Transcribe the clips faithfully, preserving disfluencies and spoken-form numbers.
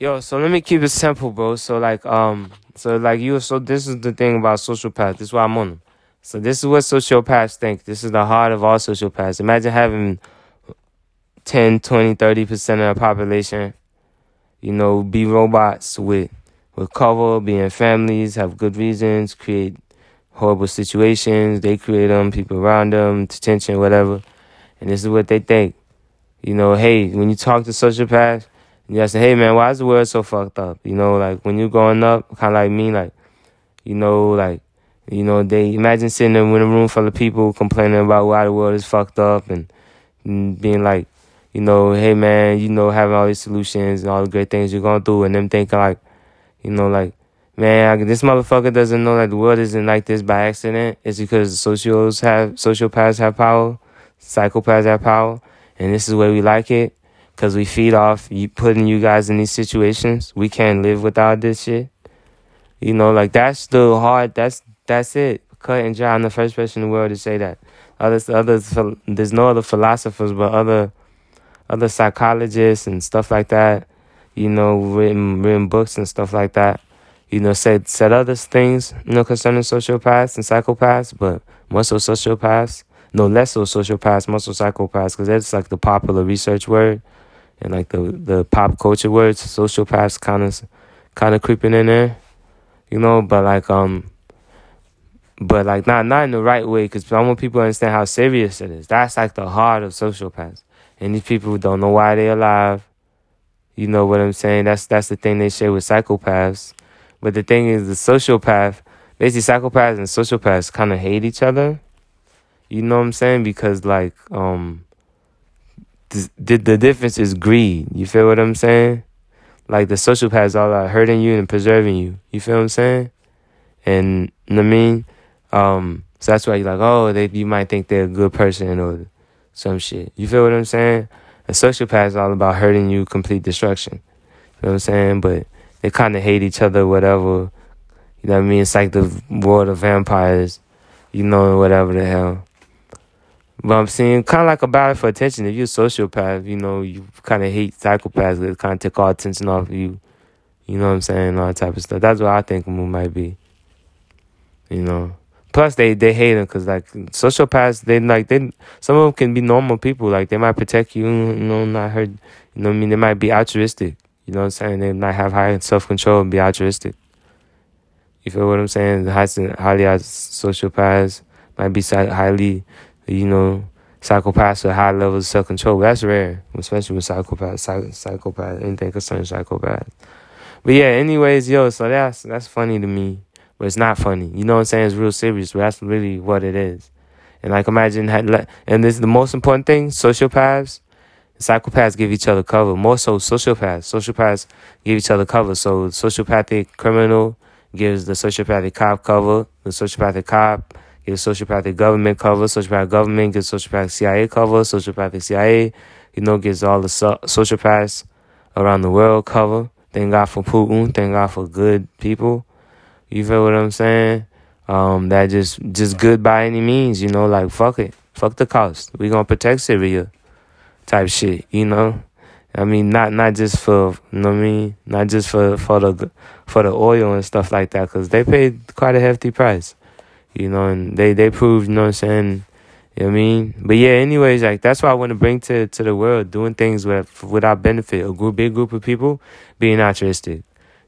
Yo, so let me keep it simple, bro. So like, um, so like you, so this is the thing about sociopaths. This is why I'm on them. So this is what sociopaths think. This is the heart of all sociopaths. Imagine having ten, twenty, thirty percent of the population, you know, be robots with, with cover, be in families, have good reasons, create horrible situations. They create them, people around them, detention, whatever. And this is what they think. You know, hey, when you talk to sociopaths, you gotta say, hey, man, why is the world so fucked up? You know, like, when you're growing up, kind of like me, like, you know, like, you know, they imagine sitting in a room full of people complaining about why the world is fucked up and, and being like, you know, hey, man, you know, having all these solutions and all the great things you're going through, and them thinking like, you know, like, man, I, this motherfucker doesn't know that the world isn't like this by accident. It's because socios have, sociopaths have power, psychopaths have power, and this is where we like it, because we feed off you putting you guys in these situations. We can't live without this shit. You know, like, that's the hard, that's, that's it. Cut and dry. I'm the first person in the world to say that. Others, others, there's no other philosophers, but other other psychologists and stuff like that, you know, written written books and stuff like that, you know, said said other things, you know, concerning sociopaths and psychopaths, but more so sociopaths. No, less so sociopaths, more so psychopaths, because that's like the popular research word and like the, the pop culture words. Sociopaths kind of kind of creeping in there, you know, but like, um... But, like, not, not in the right way, because I want people to understand how serious it is. That's, like, the heart of sociopaths. And these people don't know why they're alive. You know what I'm saying? That's that's the thing they share with psychopaths. But the thing is, the sociopath, basically psychopaths and sociopaths kind of hate each other. You know what I'm saying? Because, like, um, the, the difference is greed. You feel what I'm saying? Like, the sociopaths are, like, hurting you and preserving you. You feel what I'm saying? And, you know what I mean? Um, so that's why you're like, oh, they, you might think they're a good person or some shit. You feel what I'm saying? A sociopath is all about hurting you, complete destruction. You know what I'm saying? But they kind of hate each other, whatever. You know what I mean? It's like the world of vampires, you know, whatever the hell. But I'm saying, kind of like a battle for attention. If you're a sociopath, you know, you kind of hate psychopaths. They kind of take all attention off of you. You know what I'm saying? All that type of stuff. That's what I think Moon might be, you know. Plus, they, they hate them because, like, sociopaths, they, like, they, some of them can be normal people. Like, they might protect you, you know, not hurt, you know what I mean? They might be altruistic, you know what I'm saying? They might have high self-control and be altruistic. You feel what I'm saying? High, highly sociopaths might be highly, you know, psychopaths with high levels of self-control. That's rare, especially with psychopaths, psych, psychopaths, anything concerning psychopaths. But, yeah, anyways, yo, so that's that's funny to me. But it's not funny. You know what I'm saying? It's real serious. But that's really what it is. And, like, imagine... And this is the most important thing. Sociopaths, psychopaths give each other cover. More so, sociopaths. Sociopaths give each other cover. So, sociopathic criminal gives the sociopathic cop cover. The sociopathic cop gives sociopathic government cover. Sociopathic government gives sociopathic C I A cover. Sociopathic C I A, you know, gives all the so- sociopaths around the world cover. Thank God for Putin. Thank God for good people. You feel what I'm saying? Um, that just just good by any means, you know, like, fuck it. Fuck the cost. We gonna protect Syria type shit, you know? I mean, not not just for, you know what I mean? Not just for, for, the, for the oil and stuff like that, because they paid quite a hefty price, you know? And they, they proved, you know what I'm saying? You know what I mean? But, yeah, anyways, like, that's what I want to bring to, to the world, doing things with, without benefit. A group, big group of people being altruistic.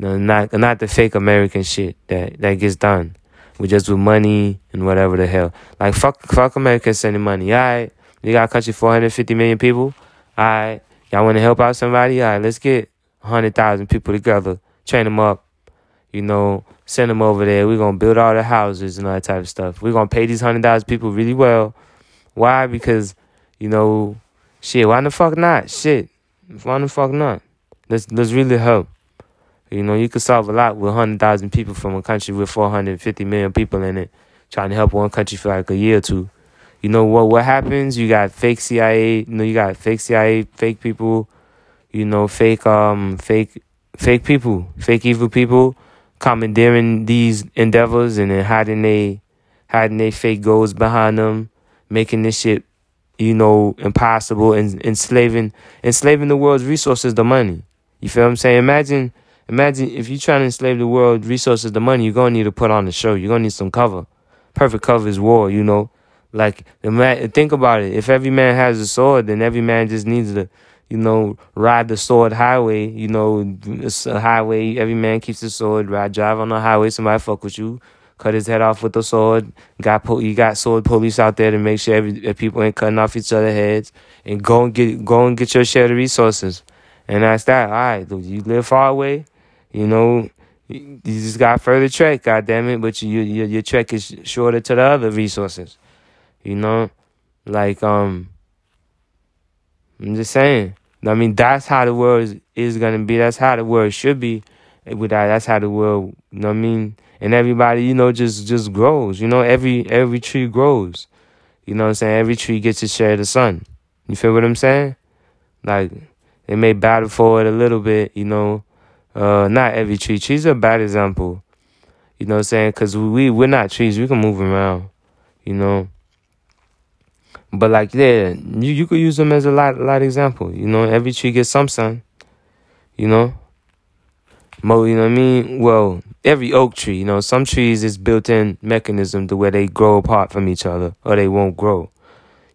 No, not not the fake American shit that, that gets done. We just with money and whatever the hell. Like, fuck fuck America sending money. All right, you got a country four hundred fifty million people. All right, y'all want to help out somebody? All right, let's get one hundred thousand people together. Train them up, you know, send them over there. We're going to build all the houses and all that type of stuff. We're going to pay these one hundred thousand people really well. Why? Because, you know, shit, why the fuck not? Shit, why the fuck not? Let's, let's really help. You know, you could solve a lot with one hundred thousand people from a country with four hundred fifty million people in it, trying to help one country for like a year or two. You know what what happens? You got fake C I A, you know, you got fake C I A, fake people, you know, fake um fake fake people, fake evil people commandeering these endeavors and then hiding they hiding they fake goals behind them, making this shit, you know, impossible, and enslaving enslaving the world's resources, the money. You feel what I'm saying? Imagine imagine if you're trying to enslave the world, resources, the money, you're going to need to put on a show. You're going to need some cover. Perfect cover is war, you know. Like, think about it. If every man has a sword, then every man just needs to, you know, ride the sword highway. You know, it's a highway. Every man keeps his sword. Ride, drive on the highway. Somebody fuck with you. Cut his head off with the sword. Got po- you got sword police out there to make sure every, that people ain't cutting off each other's heads. And go and get go and get your share of the resources. And that's that. All right, dude, you live far away, you know, you just got further trek, goddammit, but you, you, your trek is shorter to the other resources. You know, like, um, I'm just saying. I mean, that's how the world is, is going to be. That's how the world should be. That's how the world, you know what I mean? And everybody, you know, just just grows. You know, every every tree grows. You know what I'm saying? Every tree gets its share of the sun. You feel what I'm saying? Like, they may battle for it a little bit, you know. Uh, not every tree. Trees are a bad example. You know what I'm saying? Because we, we're not trees. We can move around, you know. But, like, yeah, you, you could use them as a light, light example. You know, every tree gets some sun, you know. Mo, you know what I mean? Well, every oak tree, you know, some trees is built-in mechanism to where they grow apart from each other or they won't grow.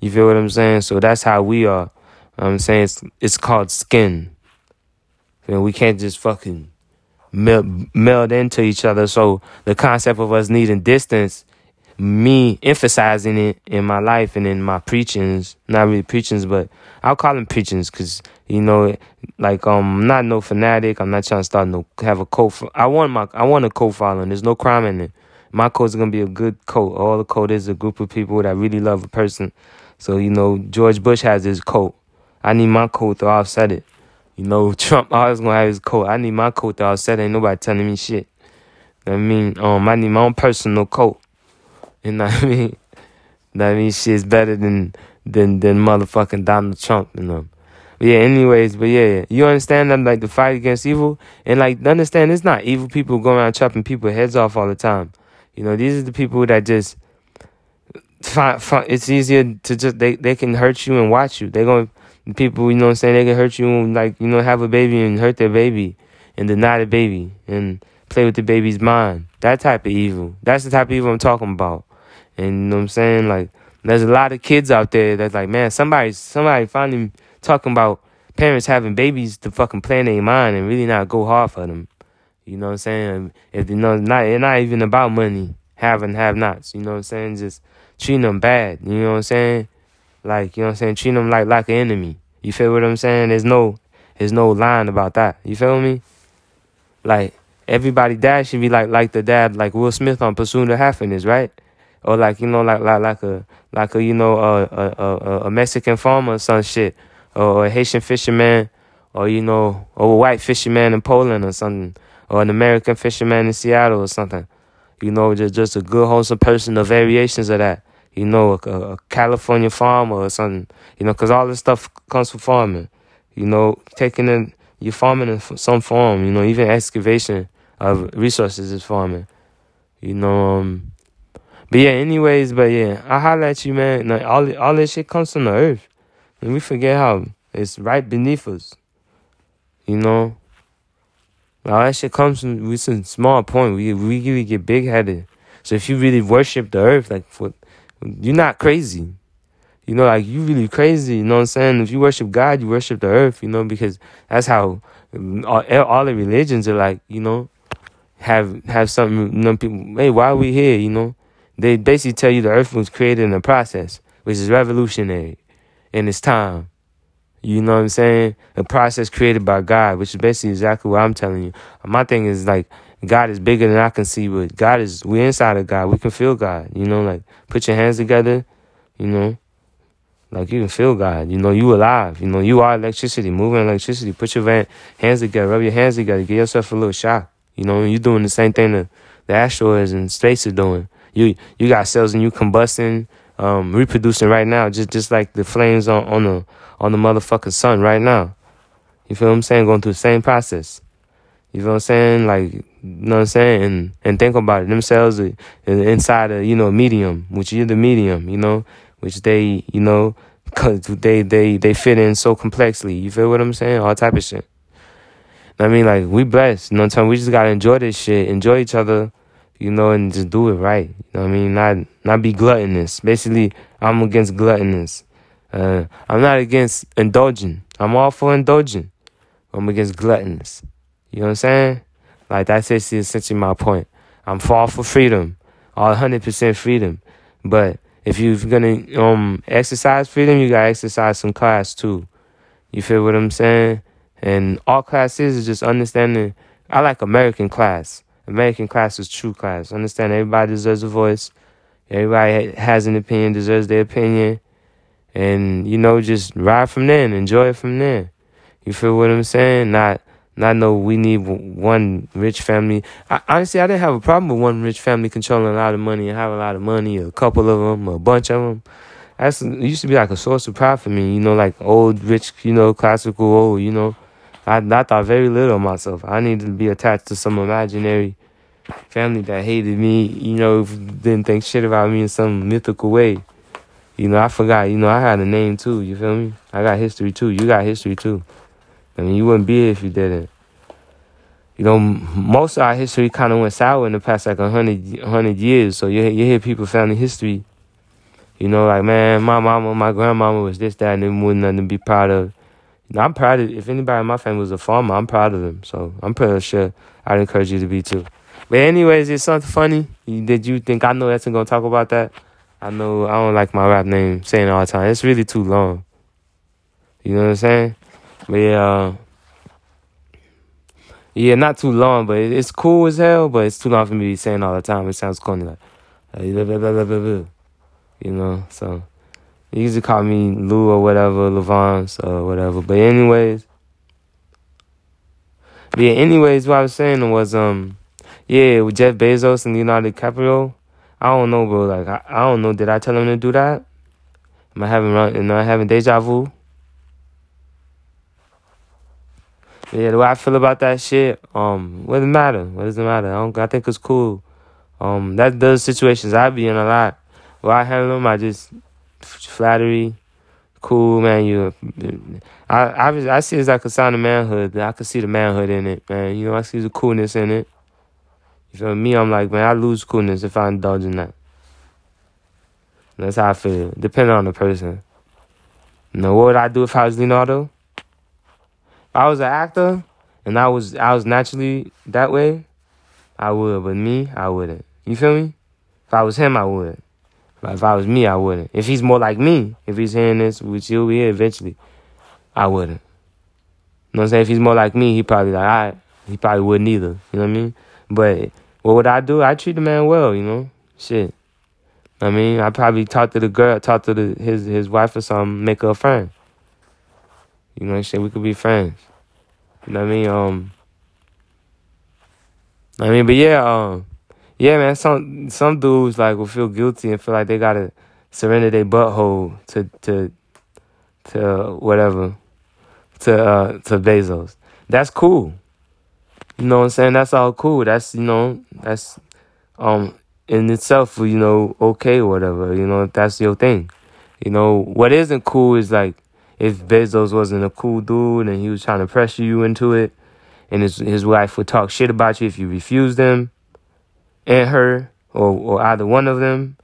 You feel what I'm saying? So that's how we are. I'm saying it's, it's called skin. You know, we can't just fucking melt, meld into each other. So the concept of us needing distance, me emphasizing it in my life and in my preachings, not really preachings, but I'll call them preachings because, you know, like, um, I'm not no fanatic. I'm not trying to start no, have a cult. For, I want my, I want a cult following. There's no crime in it. My cult is going to be a good cult. All the cult is a group of people that really love a person. So, you know, George Bush has his cult. I need my cult to offset it. You know, Trump always going to have his cult. I need my cult to offset it. Ain't nobody telling me shit. You know what I mean? Um, I need my own personal cult. You know what I mean? You know what I mean? Shit's better than than than motherfucking Donald Trump, you know. But yeah, anyways, but yeah, yeah. You understand that, like, the fight against evil? And, like, understand it's not evil people going around chopping people's heads off all the time. You know, these are the people that just find, find it's easier to just, they, they can hurt you and watch you. They're going, people, you know what I'm saying, they can hurt you and, like, you know, have a baby and hurt their baby and deny the baby and play with the baby's mind. That type of evil. That's the type of evil I'm talking about. And you know what I'm saying? Like, there's a lot of kids out there that's like, man, somebody somebody finally talking about parents having babies to fucking play in their mind and really not go hard for them. You know what I'm saying? If you know, not, it's not even about money, have and have nots. You know what I'm saying? Just treating them bad. You know what I'm saying? Like, you know what I'm saying? Treating them like, like an enemy. You feel what I'm saying? There's no, there's no line about that. You feel me? Like, everybody dad should be like, like the dad, like Will Smith on Pursuit of Happiness, right? Or, like, you know, like like like a like a you know a a, a Mexican farmer or some shit, or a Haitian fisherman, or, you know, or a white fisherman in Poland or something, or an American fisherman in Seattle or something. You know, just just a good wholesome person. The variations of that, you know, a, a California farmer or something. You know, because all this stuff comes from farming. You know, taking in you're farming in some form. You know, even excavation of resources is farming. You know. Um, But yeah, anyways, but yeah, I holler at you, man. Like, all all this shit comes from the earth, and we forget how it's right beneath us. You know, all that shit comes from. It's a small point. We we we get big headed. So if you really worship the earth, like, for, you're not crazy. You know, like, you really crazy. You know what I'm saying? If you worship God, you worship the earth. You know, because that's how all, all the religions are, like, you know, have have something. You know, people, hey, why are we here? You know. They basically tell you the earth was created in a process, which is revolutionary in its time. You know what I'm saying? A process created by God, which is basically exactly what I'm telling you. My thing is, like, God is bigger than I can see, but God is, we're inside of God. We can feel God, you know, like, put your hands together, you know, like, you can feel God. You know, you alive. You know, you are electricity, moving electricity. Put your hands together, rub your hands together, give yourself a little shock. You know, you're doing the same thing that the asteroids and space are doing. You you got cells in you combusting, um, reproducing right now, just just like the flames on, on the on the motherfucking sun right now. You feel what I'm saying? Going through the same process. You feel what I'm saying? Like, you know what I'm saying? And, and think about it. Them cells are inside a, you know, medium, which you're the medium, you know, which they, you know, cause they, they, they fit in so complexly. You feel what I'm saying? All type of shit. I mean, like, we blessed. You know what I'm saying? We just got to enjoy this shit, enjoy each other, you know, and just do it right. You know what I mean? Not not be gluttonous. Basically, I'm against gluttonous. Uh, I'm not against indulging. I'm all for indulging. I'm against gluttonous. You know what I'm saying? Like, that's essentially my point. I'm far for freedom, all one hundred percent freedom. But if you're going to um exercise freedom, you got to exercise some class, too. You feel what I'm saying? And all classes is just understanding. I like American class. American class is true class. Understand everybody deserves a voice. Everybody has an opinion, deserves their opinion. And, you know, just ride from there and enjoy it from there. You feel what I'm saying? Not not know we need one rich family. I, honestly, I didn't have a problem with one rich family controlling a lot of money and having a lot of money, a couple of them, a bunch of them. That's, it used to be like a source of pride for me, you know, like old, rich, you know, classical old, you know. I, I thought very little of myself. I needed to be attached to some imaginary family that hated me, you know, didn't think shit about me in some mythical way. You know, I forgot, you know, I had a name too, you feel me? I got history too, you got history too. I mean, you wouldn't be here if you didn't. You know, most of our history kind of went sour in the past like one hundred years, so you, you hear people family history. You know, like, man, my mama, my grandmama was this, that, and there wasn't nothing to be proud of. You know, I'm proud of, if anybody in my family was a farmer, I'm proud of them. So I'm pretty sure I'd encourage you to be too. But anyways, it's something funny. Did you think I know that's going to talk about that? I know I don't like my rap name saying all the time. It's really too long. You know what I'm saying? But yeah, uh, yeah, not too long, but it's cool as hell, but it's too long for me to be saying all the time. It sounds corny, like, blah, blah, blah, blah, blah. You know, so you used to call me Lou or whatever, Levance or whatever. But anyways, but yeah, anyways, what I was saying was, um, yeah, with Jeff Bezos and Leonardo DiCaprio, I don't know, bro. Like, I, I don't know. Did I tell him to do that? Am I having run? Am I having deja vu? But yeah, the way I feel about that shit, um, what does it matter? What does it matter? I don't. I think it's cool. Um, that those situations I be in a lot. Well, I handle them, I just, flattery, cool, man, you, I, I, I see it as like a sign of manhood. I can see the manhood in it, man. You know, I see the coolness in it. You feel me? I'm like, man, I lose coolness if I indulge in that. And that's how I feel, depending on the person. You know, what would I do if I was Leonardo? If I was an actor, and I was, I was naturally that way, I would, but me, I wouldn't. You feel me? If I was him, I would. Like, if I was me, I wouldn't. If he's more like me, if he's hearing this, which he'll be here eventually, I wouldn't. You know what I'm saying? If he's more like me, he probably like, I, he probably wouldn't either. You know what I mean? But what would I do? I treat the man well, you know? Shit. I mean, I probably talk to the girl, talk to the, his his wife or something, make her a friend. You know what I'm saying? We could be friends. You know what I mean? Um, I mean, but yeah, um, yeah, man, some some dudes, like, will feel guilty and feel like they got to surrender their butthole to, to, to uh, whatever, to uh, to Bezos. That's cool. You know what I'm saying? That's all cool. That's, you know, that's um in itself, you know, okay or whatever, you know, if that's your thing. You know, what isn't cool is, like, if Bezos wasn't a cool dude and he was trying to pressure you into it, and his, his wife would talk shit about you if you refused him. And her, or, or either one of them.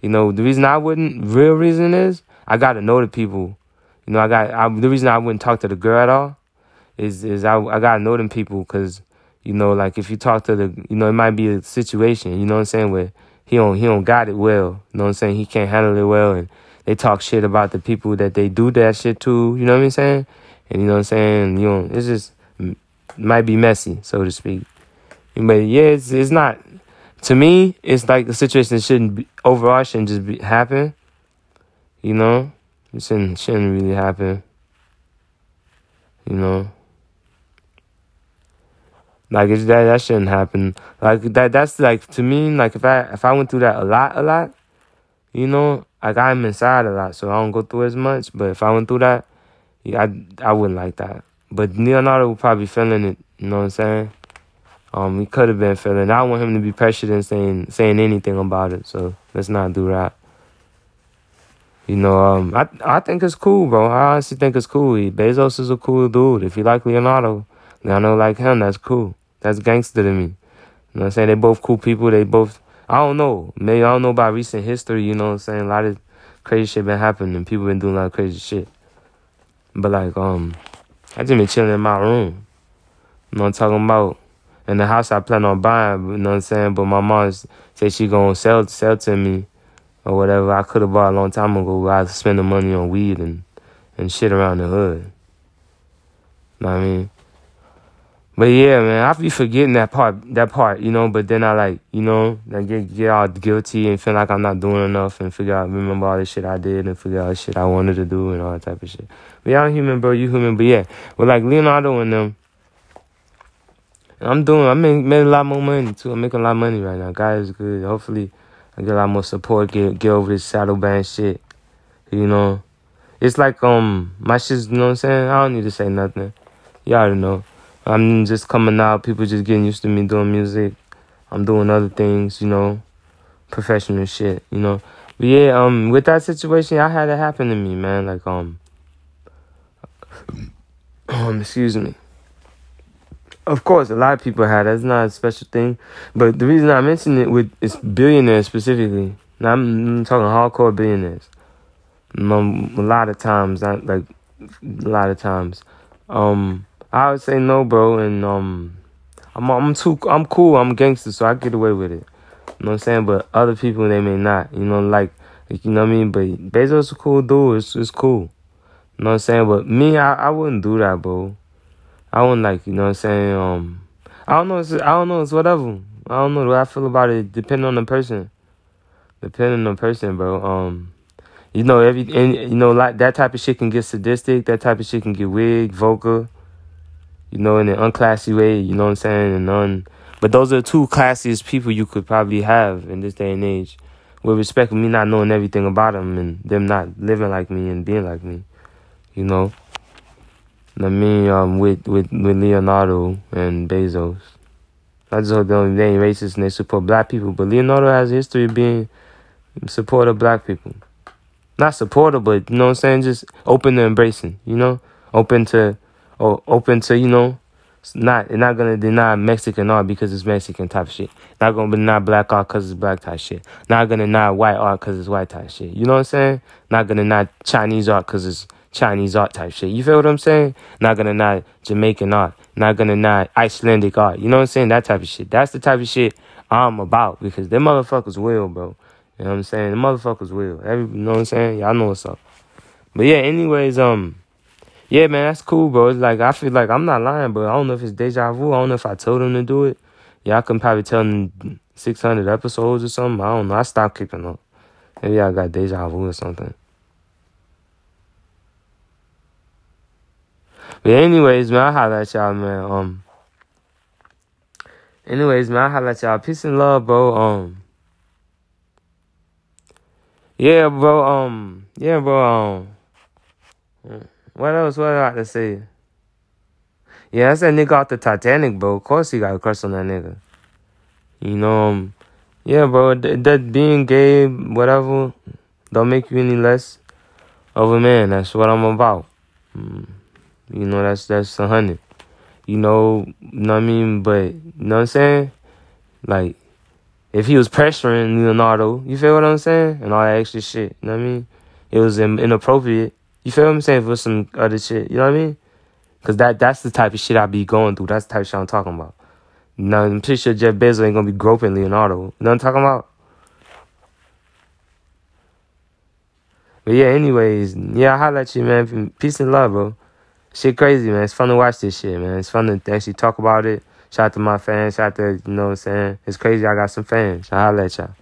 You know, the reason I wouldn't, real reason is, I got to know the people. You know, I got, I, the reason I wouldn't talk to the girl at all is, is I, I got to know them people. Because, you know, like, if you talk to the, you know, it might be a situation, you know what I'm saying, where he don't, he don't got it well. You know what I'm saying? He can't handle it well. And they talk shit about the people that they do that shit to, you know what I'm saying? And you know what I'm saying? You know, it's just, it might be messy, so to speak. But yeah, it's, it's not... To me, it's like the situation that shouldn't be, overall shouldn't just be, happen, you know? It shouldn't, shouldn't really happen, you know? Like, it's, that that shouldn't happen. Like, that that's, like, to me, like, if I if I went through that a lot, a lot, you know? Like, I'm inside a lot, so I don't go through as much. But if I went through that, yeah, I, I wouldn't like that. But Leonardo would probably feeling it, you know what I'm saying? Um, he could have been feeling. I don't want him to be pressured and saying saying anything about it. So let's not do that. You know, um, I I think it's cool, bro. I honestly think it's cool. Bezos is a cool dude. If you like Leonardo, Now I know like him, that's cool. That's gangster to me. You know what I'm saying? They both cool people. They both, I don't know. Maybe I don't know about recent history, you know what I'm saying? A lot of crazy shit been happening and people been doing a lot of crazy shit. But like, um, I just been chilling in my room. You know what I'm talking about? In the house I plan on buying, you know what I'm saying? But my mom said she gonna sell, sell to me or whatever. I could have bought a long time ago. I spend the money on weed and, and shit around the hood. You know what I mean? But yeah, man, I be forgetting that part, that part, you know, but then I like, you know, I get, get all guilty and feel like I'm not doing enough and figure out, remember all the shit I did and figure out the shit I wanted to do and all that type of shit. But yeah, I'm human, bro, you human, but yeah. But like Leonardo and them, I'm doing, I made, made a lot more money too. I'm making a lot of money right now. God is good. Hopefully, I get a lot more support, get, get over this saddleband shit, you know. It's like, um, my shit's, you know what I'm saying? I don't need to say nothing. You already know. I'm just coming out. People just getting used to me doing music. I'm doing other things, you know, professional shit, you know. But yeah, um, with that situation, I had it happen to me, man. Like, um, um, excuse me. Of course, a lot of people had. That's not a special thing. But the reason I mentioned it with is billionaires specifically. Now I'm talking hardcore billionaires. Um, a lot of times, I, like, a lot of times, um. I would say no, bro, and um, I'm I'm too I'm cool, I'm gangster, so I get away with it. You know what I'm saying? But other people, they may not. You know, like, like you know what I mean. But Bezos is a cool dude. It's it's cool. You know what I'm saying? But me, I, I wouldn't do that, bro. I wouldn't like you know what I'm saying. Um, I don't know. It's, I don't know. It's whatever. I don't know what I feel about it. Depending on the person. Depending on the person, bro. Um. You know every and, you know like that type of shit can get sadistic. That type of shit can get weird, vocal. You know, in an unclassy way, you know what I'm saying? And un- But those are the two classiest people you could probably have in this day and age. With respect to me not knowing everything about them and them not living like me and being like me, you know? I mean, um, with, with, with Leonardo and Bezos. I just hope they ain't racist and they support black people. But Leonardo has a history of being supportive of black people. Not supportive, but, you know what I'm saying? Just open to embracing, you know? Open to... Or open to, you know, it's not they're not going to deny Mexican art because it's Mexican type shit. Not going to deny black art because it's black type shit. Not going to deny white art because it's white type shit. You know what I'm saying? Not going to deny Chinese art because it's Chinese art type shit. You feel what I'm saying? Not going to deny Jamaican art. Not going to deny Icelandic art. You know what I'm saying? That type of shit. That's the type of shit I'm about because them motherfuckers will, bro. You know what I'm saying? The motherfuckers will. Every, you know what I'm saying? Y'all know what's up. But yeah, anyways, um... Yeah, man, that's cool, bro. It's like, I feel like I'm not lying, but I don't know if it's deja vu. I don't know if I told him to do it. Yeah, I can probably tell him six hundred episodes or something. I don't know. I stopped kicking up. Maybe I got deja vu or something. But anyways, man, I'll holler at y'all, man. Um. Anyways, man, I'll holler at y'all. Peace and love, bro. Um. Yeah, bro. Um. Yeah, bro. Um. What else? What I got to say? Yeah, that's that nigga out the Titanic, bro. Of course he got a crush on that nigga. You know, um, yeah, bro, that, that being gay, whatever, don't make you any less of a man. That's what I'm about. You know, that's that's a hundred. You know, know what I mean? But, you know what I'm saying? Like, if he was pressuring Leonardo, you feel what I'm saying? And all that extra shit, you know what I mean? It was inappropriate. You feel what I'm saying? For some other shit. You know what I mean? Because that, that's the type of shit I be going through. That's the type of shit I'm talking about. Now, I'm pretty sure Jeff Bezos ain't going to be groping Leonardo. You know what I'm talking about? But yeah, anyways. Yeah, I'll holler at you, man. Peace and love, bro. Shit crazy, man. It's fun to watch this shit, man. It's fun to actually talk about it. Shout out to my fans. Shout out to, you know what I'm saying? It's crazy. I got some fans. I'll holler at y'all.